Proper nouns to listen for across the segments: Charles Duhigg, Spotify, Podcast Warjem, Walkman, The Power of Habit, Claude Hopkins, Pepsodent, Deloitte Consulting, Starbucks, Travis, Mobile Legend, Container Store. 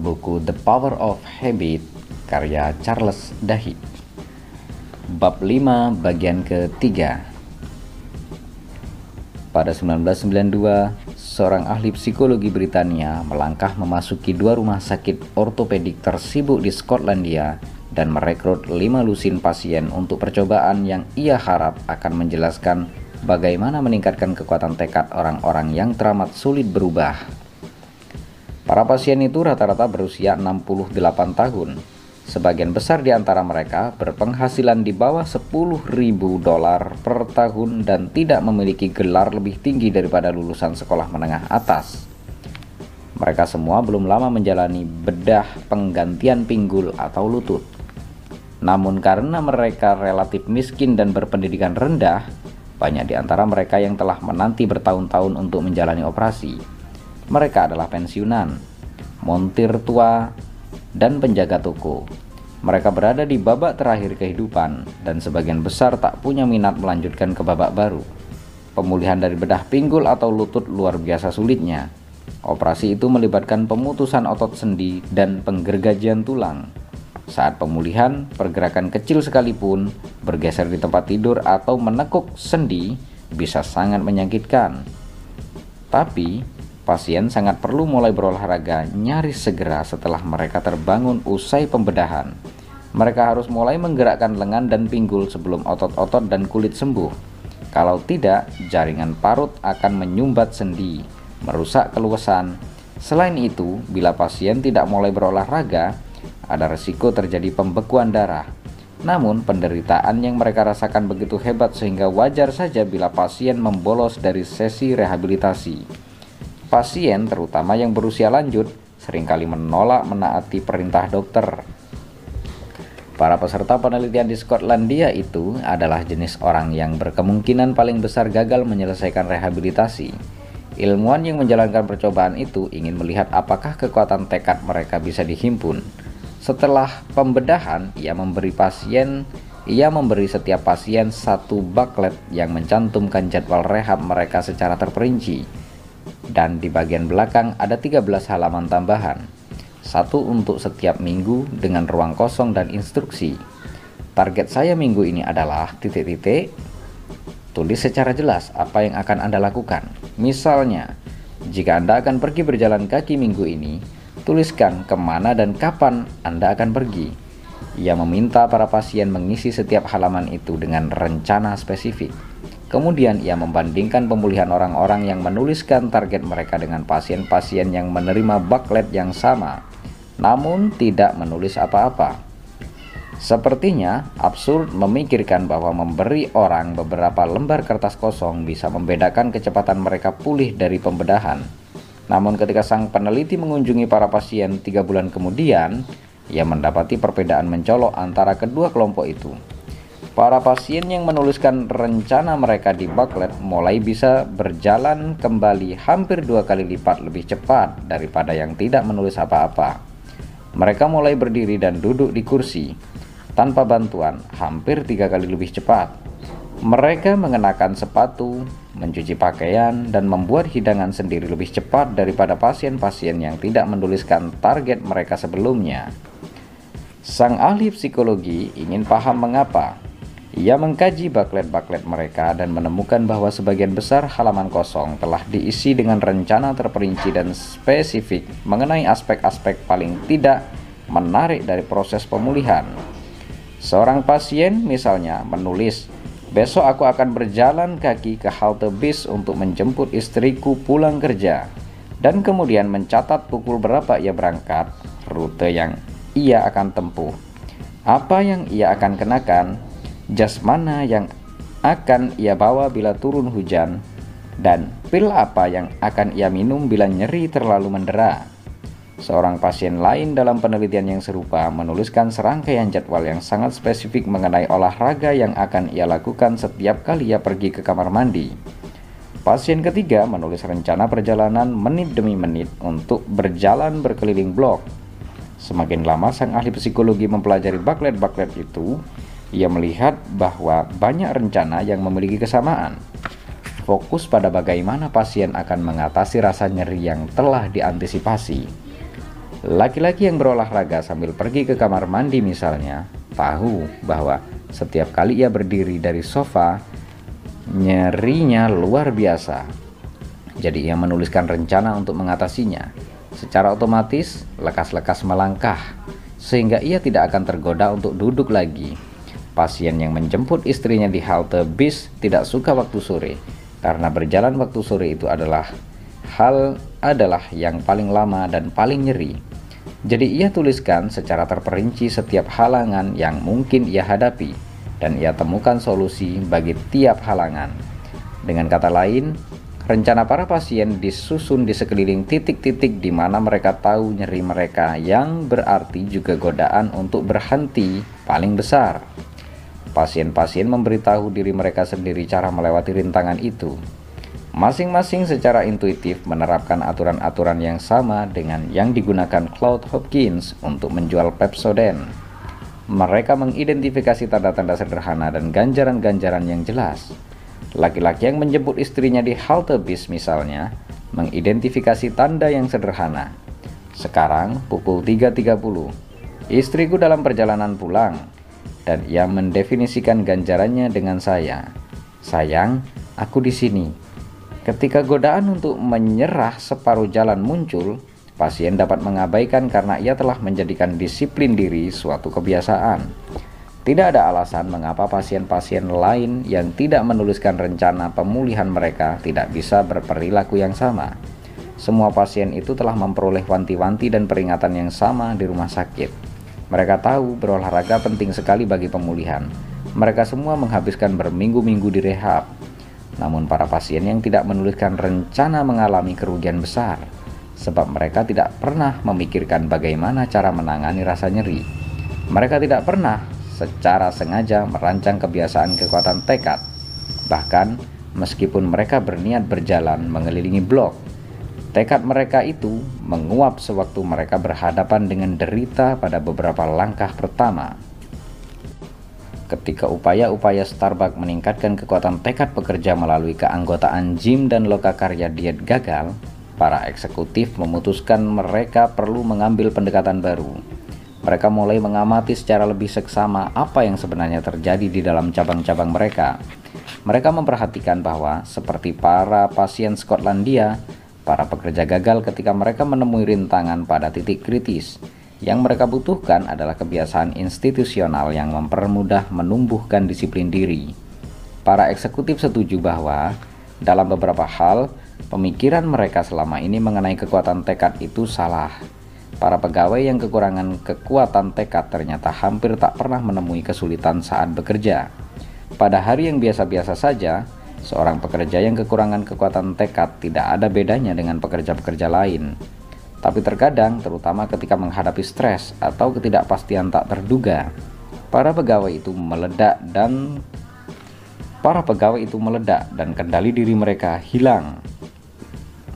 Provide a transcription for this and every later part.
buku The Power of Habit karya Charles Duhigg. Bab 5 bagian ketiga. Pada 1992, seorang ahli psikologi Britania melangkah memasuki dua rumah sakit ortopedik tersibuk di Skotlandia dan merekrut 5 lusin pasien untuk percobaan yang ia harap akan menjelaskan bagaimana meningkatkan kekuatan tekad orang-orang yang teramat sulit berubah. Para pasien itu rata-rata berusia 68 tahun. Sebagian besar di antara mereka berpenghasilan di bawah $10.000 per tahun dan tidak memiliki gelar lebih tinggi daripada lulusan sekolah menengah atas. Mereka semua belum lama menjalani bedah penggantian pinggul atau lutut. Namun karena mereka relatif miskin dan berpendidikan rendah, banyak di antara mereka yang telah menanti bertahun-tahun untuk menjalani operasi. Mereka adalah pensiunan, montir tua, dan penjaga toko. Mereka berada di babak terakhir kehidupan, dan sebagian besar tak punya minat melanjutkan ke babak baru. Pemulihan dari bedah pinggul atau lutut luar biasa sulitnya. Operasi itu melibatkan pemutusan otot sendi dan penggergajian tulang. Saat pemulihan, pergerakan kecil sekalipun, bergeser di tempat tidur atau menekuk sendi bisa sangat menyakitkan. Tapi, pasien sangat perlu mulai berolahraga nyaris segera setelah mereka terbangun usai pembedahan. Mereka harus mulai menggerakkan lengan dan pinggul sebelum otot-otot dan kulit sembuh. Kalau tidak, jaringan parut akan menyumbat sendi, merusak keluasan. Selain itu, bila pasien tidak mulai berolahraga, ada resiko terjadi pembekuan darah. Namun, penderitaan yang mereka rasakan begitu hebat sehingga wajar saja bila pasien membolos dari sesi rehabilitasi. Pasien, terutama yang berusia lanjut, seringkali menolak menaati perintah dokter. Para peserta penelitian di Skotlandia itu adalah jenis orang yang berkemungkinan paling besar gagal menyelesaikan rehabilitasi. Ilmuwan yang menjalankan percobaan itu ingin melihat apakah kekuatan tekad mereka bisa dihimpun. Setelah pembedahan, ia memberi setiap pasien satu booklet yang mencantumkan jadwal rehab mereka secara terperinci. Dan di bagian belakang ada 13 halaman tambahan. Satu untuk setiap minggu dengan ruang kosong dan instruksi. Target saya minggu ini adalah ... Tulis secara jelas apa yang akan Anda lakukan. Misalnya, jika Anda akan pergi berjalan kaki minggu ini, tuliskan kemana dan kapan Anda akan pergi. Ia meminta para pasien mengisi setiap halaman itu dengan rencana spesifik. Kemudian ia membandingkan pemulihan orang-orang yang menuliskan target mereka dengan pasien-pasien yang menerima booklet yang sama, namun tidak menulis apa-apa. Sepertinya absurd memikirkan bahwa memberi orang beberapa lembar kertas kosong bisa membedakan kecepatan mereka pulih dari pembedahan. Namun ketika sang peneliti mengunjungi para pasien 3 bulan kemudian, ia mendapati perbedaan mencolok antara kedua kelompok itu. Para pasien yang menuliskan rencana mereka di booklet mulai bisa berjalan kembali hampir 2 kali lipat lebih cepat daripada yang tidak menulis apa-apa. Mereka mulai berdiri dan duduk di kursi, tanpa bantuan hampir 3 kali lebih cepat. Mereka mengenakan sepatu, mencuci pakaian, dan membuat hidangan sendiri lebih cepat daripada pasien-pasien yang tidak menuliskan target mereka sebelumnya. Sang ahli psikologi ingin paham mengapa. Ia mengkaji booklet-booklet mereka dan menemukan bahwa sebagian besar halaman kosong telah diisi dengan rencana terperinci dan spesifik mengenai aspek-aspek paling tidak menarik dari proses pemulihan. Seorang pasien misalnya menulis, "Besok aku akan berjalan kaki ke halte bis untuk menjemput istriku pulang kerja," dan kemudian mencatat pukul berapa ia berangkat, rute yang ia akan tempuh, apa yang ia akan kenakan, jas mana yang akan ia bawa bila turun hujan, dan pil apa yang akan ia minum bila nyeri terlalu mendera. Seorang pasien lain dalam penelitian yang serupa menuliskan serangkaian jadwal yang sangat spesifik mengenai olahraga yang akan ia lakukan setiap kali ia pergi ke kamar mandi. Pasien ketiga menulis rencana perjalanan menit demi menit untuk berjalan berkeliling blok. Semakin lama sang ahli psikologi mempelajari booklet-booklet itu, ia melihat bahwa banyak rencana yang memiliki kesamaan. Fokus pada bagaimana pasien akan mengatasi rasa nyeri yang telah diantisipasi. Laki-laki yang berolahraga sambil pergi ke kamar mandi misalnya, tahu bahwa setiap kali ia berdiri dari sofa, nyerinya luar biasa. Jadi ia menuliskan rencana untuk mengatasinya. Secara otomatis, lekas-lekas melangkah, sehingga ia tidak akan tergoda untuk duduk lagi. Pasien yang menjemput istrinya di halte bis tidak suka waktu sore, karena berjalan waktu sore itu adalah yang paling lama dan paling nyeri. Jadi ia tuliskan secara terperinci setiap halangan yang mungkin ia hadapi, dan ia temukan solusi bagi tiap halangan. Dengan kata lain, rencana para pasien disusun di sekeliling titik-titik di mana mereka tahu nyeri mereka, yang berarti juga godaan untuk berhenti paling besar. Pasien-pasien memberitahu diri mereka sendiri cara melewati rintangan itu. Masing-masing secara intuitif menerapkan aturan-aturan yang sama dengan yang digunakan Claude Hopkins untuk menjual Pepsodent. Mereka mengidentifikasi tanda-tanda sederhana dan ganjaran-ganjaran yang jelas. Laki-laki yang menjemput istrinya di halte bis misalnya, mengidentifikasi tanda yang sederhana. Sekarang pukul 3.30, istriku dalam perjalanan pulang, dan ia mendefinisikan ganjarannya dengan saya. Sayang, aku di sini. Ketika godaan untuk menyerah separuh jalan muncul, pasien dapat mengabaikan karena ia telah menjadikan disiplin diri suatu kebiasaan. Tidak ada alasan mengapa pasien-pasien lain yang tidak menuliskan rencana pemulihan mereka tidak bisa berperilaku yang sama. Semua pasien itu telah memperoleh wanti-wanti dan peringatan yang sama di rumah sakit. Mereka tahu berolahraga penting sekali bagi pemulihan. Mereka semua menghabiskan berminggu-minggu di rehab. Namun para pasien yang tidak menuliskan rencana mengalami kerugian besar, sebab mereka tidak pernah memikirkan bagaimana cara menangani rasa nyeri. Mereka tidak pernah secara sengaja merancang kebiasaan kekuatan tekad. Bahkan meskipun mereka berniat berjalan mengelilingi blok, tekad mereka itu menguap sewaktu mereka berhadapan dengan derita pada beberapa langkah pertama. Ketika upaya-upaya Starbucks meningkatkan kekuatan tekad pekerja melalui keanggotaan gym dan lokakarya diet gagal, para eksekutif memutuskan mereka perlu mengambil pendekatan baru. Mereka mulai mengamati secara lebih seksama apa yang sebenarnya terjadi di dalam cabang-cabang mereka. Mereka memperhatikan bahwa, seperti para pasien Skotlandia, para pekerja gagal ketika mereka menemui rintangan pada titik kritis. Yang mereka butuhkan adalah kebiasaan institusional yang mempermudah menumbuhkan disiplin diri. Para eksekutif setuju bahwa dalam beberapa hal, pemikiran mereka selama ini mengenai kekuatan tekad itu salah. Para pegawai yang kekurangan kekuatan tekad ternyata hampir tak pernah menemui kesulitan saat bekerja. Pada hari yang biasa-biasa saja, seorang pekerja yang kekurangan kekuatan tekad tidak ada bedanya dengan pekerja-pekerja lain. Tapi terkadang, terutama ketika menghadapi stres atau ketidakpastian tak terduga, para pegawai itu meledak dan kendali diri mereka hilang.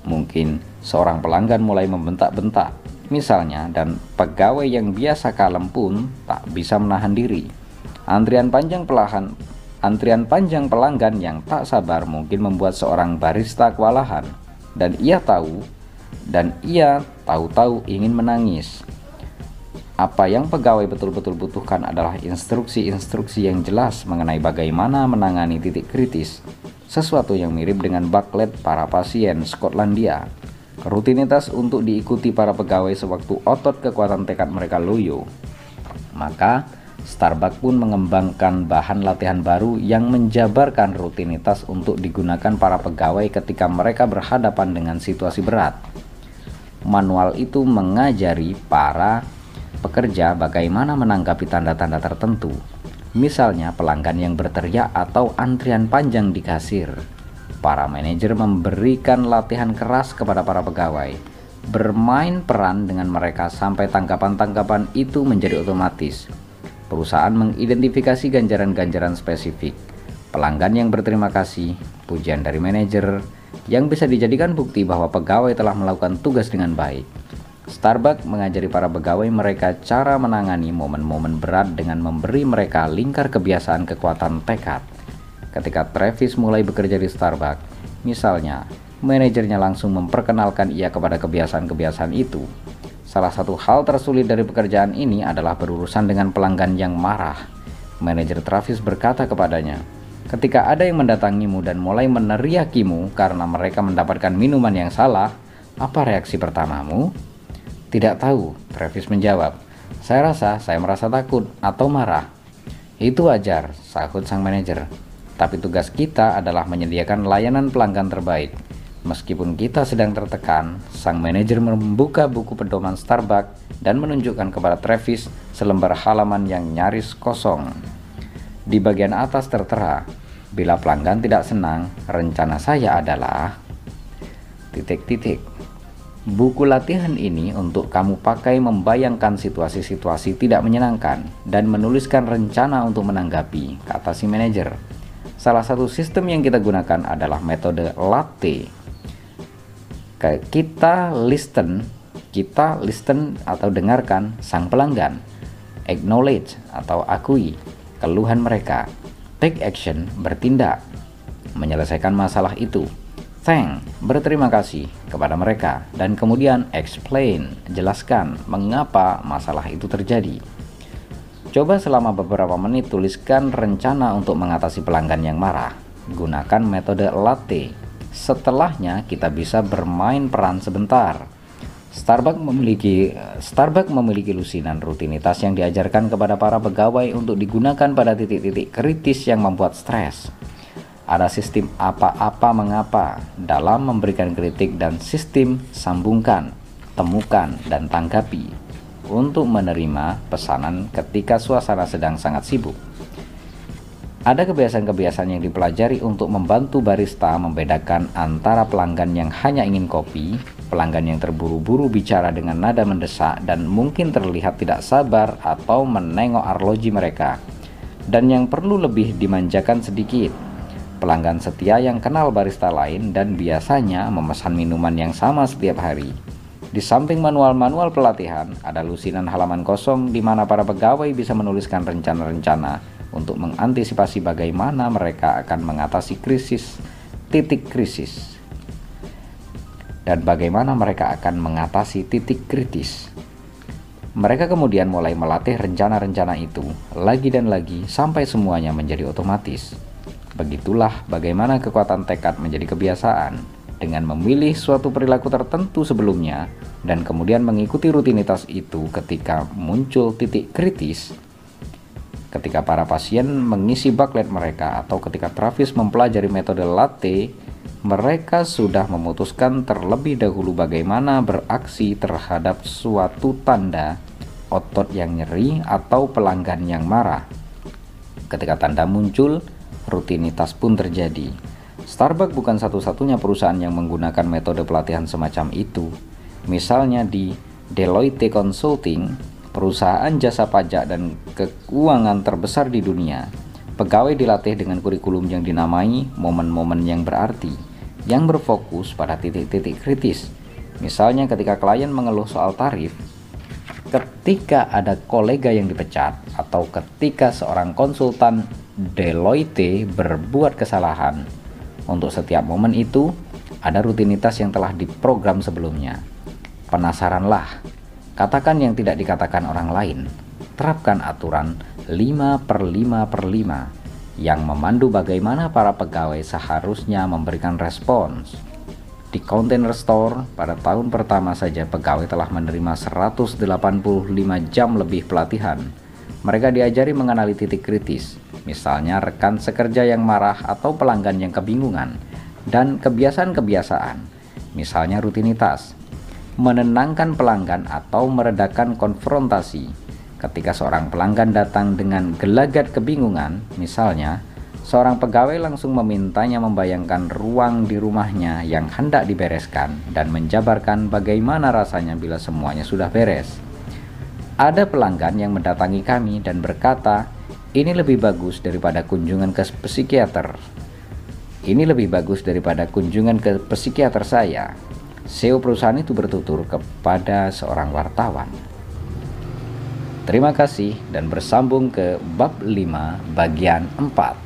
Mungkin seorang pelanggan mulai membentak-bentak, misalnya, dan pegawai yang biasa kalem pun tak bisa menahan diri. Antrian panjang pelanggan yang tak sabar mungkin membuat seorang barista kewalahan, dan ia tahu-tahu ingin menangis. Apa yang pegawai betul-betul butuhkan adalah instruksi-instruksi yang jelas mengenai bagaimana menangani titik kritis, sesuatu yang mirip dengan backlet para pasien Skotlandia. Rutinitas untuk diikuti para pegawai sewaktu otot kekuatan tekad mereka loyo. Maka Starbucks pun mengembangkan bahan latihan baru yang menjabarkan rutinitas untuk digunakan para pegawai ketika mereka berhadapan dengan situasi berat. Manual itu mengajari para pekerja bagaimana menanggapi tanda-tanda tertentu, misalnya pelanggan yang berteriak atau antrian panjang di kasir. Para manajer memberikan latihan keras kepada para pegawai, bermain peran dengan mereka sampai tangkapan-tangkapan itu menjadi otomatis. Perusahaan mengidentifikasi ganjaran-ganjaran spesifik, pelanggan yang berterima kasih, pujian dari manajer, yang bisa dijadikan bukti bahwa pegawai telah melakukan tugas dengan baik. Starbucks mengajari para pegawai mereka cara menangani momen-momen berat dengan memberi mereka lingkar kebiasaan kekuatan tekad. Ketika Travis mulai bekerja di Starbucks, misalnya, manajernya langsung memperkenalkan ia kepada kebiasaan-kebiasaan itu. Salah satu hal tersulit dari pekerjaan ini adalah berurusan dengan pelanggan yang marah. Manajer Travis berkata kepadanya, "Ketika ada yang mendatangimu dan mulai meneriakimu karena mereka mendapatkan minuman yang salah, apa reaksi pertamamu?" "Tidak tahu," Travis menjawab. "Saya rasa saya merasa takut atau marah." "Itu wajar," sahut sang manajer. "Tapi tugas kita adalah menyediakan layanan pelanggan terbaik. Meskipun kita sedang tertekan," sang manajer membuka buku pedoman Starbucks dan menunjukkan kepada Travis selembar halaman yang nyaris kosong. Di bagian atas tertera, "Bila pelanggan tidak senang, rencana saya adalah... ... Buku latihan ini untuk kamu pakai membayangkan situasi-situasi tidak menyenangkan dan menuliskan rencana untuk menanggapi," kata si manajer. "Salah satu sistem yang kita gunakan adalah metode latte. Kita listen atau dengarkan sang pelanggan, acknowledge atau akui keluhan mereka, take action bertindak, menyelesaikan masalah itu, thank berterima kasih kepada mereka, dan kemudian explain jelaskan mengapa masalah itu terjadi." Coba selama beberapa menit tuliskan rencana untuk mengatasi pelanggan yang marah. Gunakan metode latte. Setelahnya kita bisa bermain peran sebentar. Starbucks memiliki lusinan rutinitas yang diajarkan kepada para pegawai untuk digunakan pada titik-titik kritis yang membuat stres. Ada sistem apa-apa mengapa dalam memberikan kritik dan sistem sambungkan, temukan, dan tanggapi untuk menerima pesanan ketika suasana sedang sangat sibuk. Ada kebiasaan-kebiasaan yang dipelajari untuk membantu barista membedakan antara pelanggan yang hanya ingin kopi, pelanggan yang terburu-buru bicara dengan nada mendesak dan mungkin terlihat tidak sabar atau menengok arloji mereka, dan yang perlu lebih dimanjakan sedikit, pelanggan setia yang kenal barista lain dan biasanya memesan minuman yang sama setiap hari. Di samping manual-manual pelatihan, ada lusinan halaman kosong di mana para pegawai bisa menuliskan rencana-rencana untuk mengantisipasi bagaimana mereka akan mengatasi titik krisis dan bagaimana mereka akan mengatasi titik kritis. Mereka kemudian mulai melatih rencana-rencana itu lagi dan lagi sampai semuanya menjadi otomatis. Begitulah bagaimana kekuatan tekad menjadi kebiasaan, dengan memilih suatu perilaku tertentu sebelumnya dan kemudian mengikuti rutinitas itu ketika muncul titik kritis. Ketika para pasien mengisi bucket mereka atau ketika Travis mempelajari metode latte, mereka sudah memutuskan terlebih dahulu bagaimana beraksi terhadap suatu tanda otot yang nyeri atau pelanggan yang marah. Ketika tanda muncul, rutinitas pun terjadi. Starbucks bukan satu-satunya perusahaan yang menggunakan metode pelatihan semacam itu. Misalnya di Deloitte Consulting, perusahaan jasa pajak dan keuangan terbesar di dunia, pegawai dilatih dengan kurikulum yang dinamai momen-momen yang berarti, yang berfokus pada titik-titik kritis. Misalnya ketika klien mengeluh soal tarif, ketika ada kolega yang dipecat, atau ketika seorang konsultan Deloitte berbuat kesalahan. Untuk setiap momen itu, ada rutinitas yang telah diprogram sebelumnya. Penasaranlah. Katakan yang tidak dikatakan orang lain. Terapkan aturan 5/5/5 yang memandu bagaimana para pegawai seharusnya memberikan respons. Di Container Store, pada tahun pertama saja pegawai telah menerima 185 jam lebih pelatihan. Mereka diajari mengenali titik kritis, misalnya rekan sekerja yang marah atau pelanggan yang kebingungan, dan kebiasaan-kebiasaan, misalnya rutinitas menenangkan pelanggan atau meredakan konfrontasi. Ketika seorang pelanggan datang dengan gelagat kebingungan, misalnya, seorang pegawai langsung memintanya membayangkan ruang di rumahnya yang hendak dibereskan dan menjabarkan bagaimana rasanya bila semuanya sudah beres. Ada pelanggan yang mendatangi kami dan berkata, "Ini lebih bagus daripada kunjungan ke psikiater. Ini lebih bagus daripada kunjungan ke psikiater saya." CEO perusahaan itu bertutur kepada seorang wartawan, "Terima kasih," dan bersambung ke bab 5 bagian 4.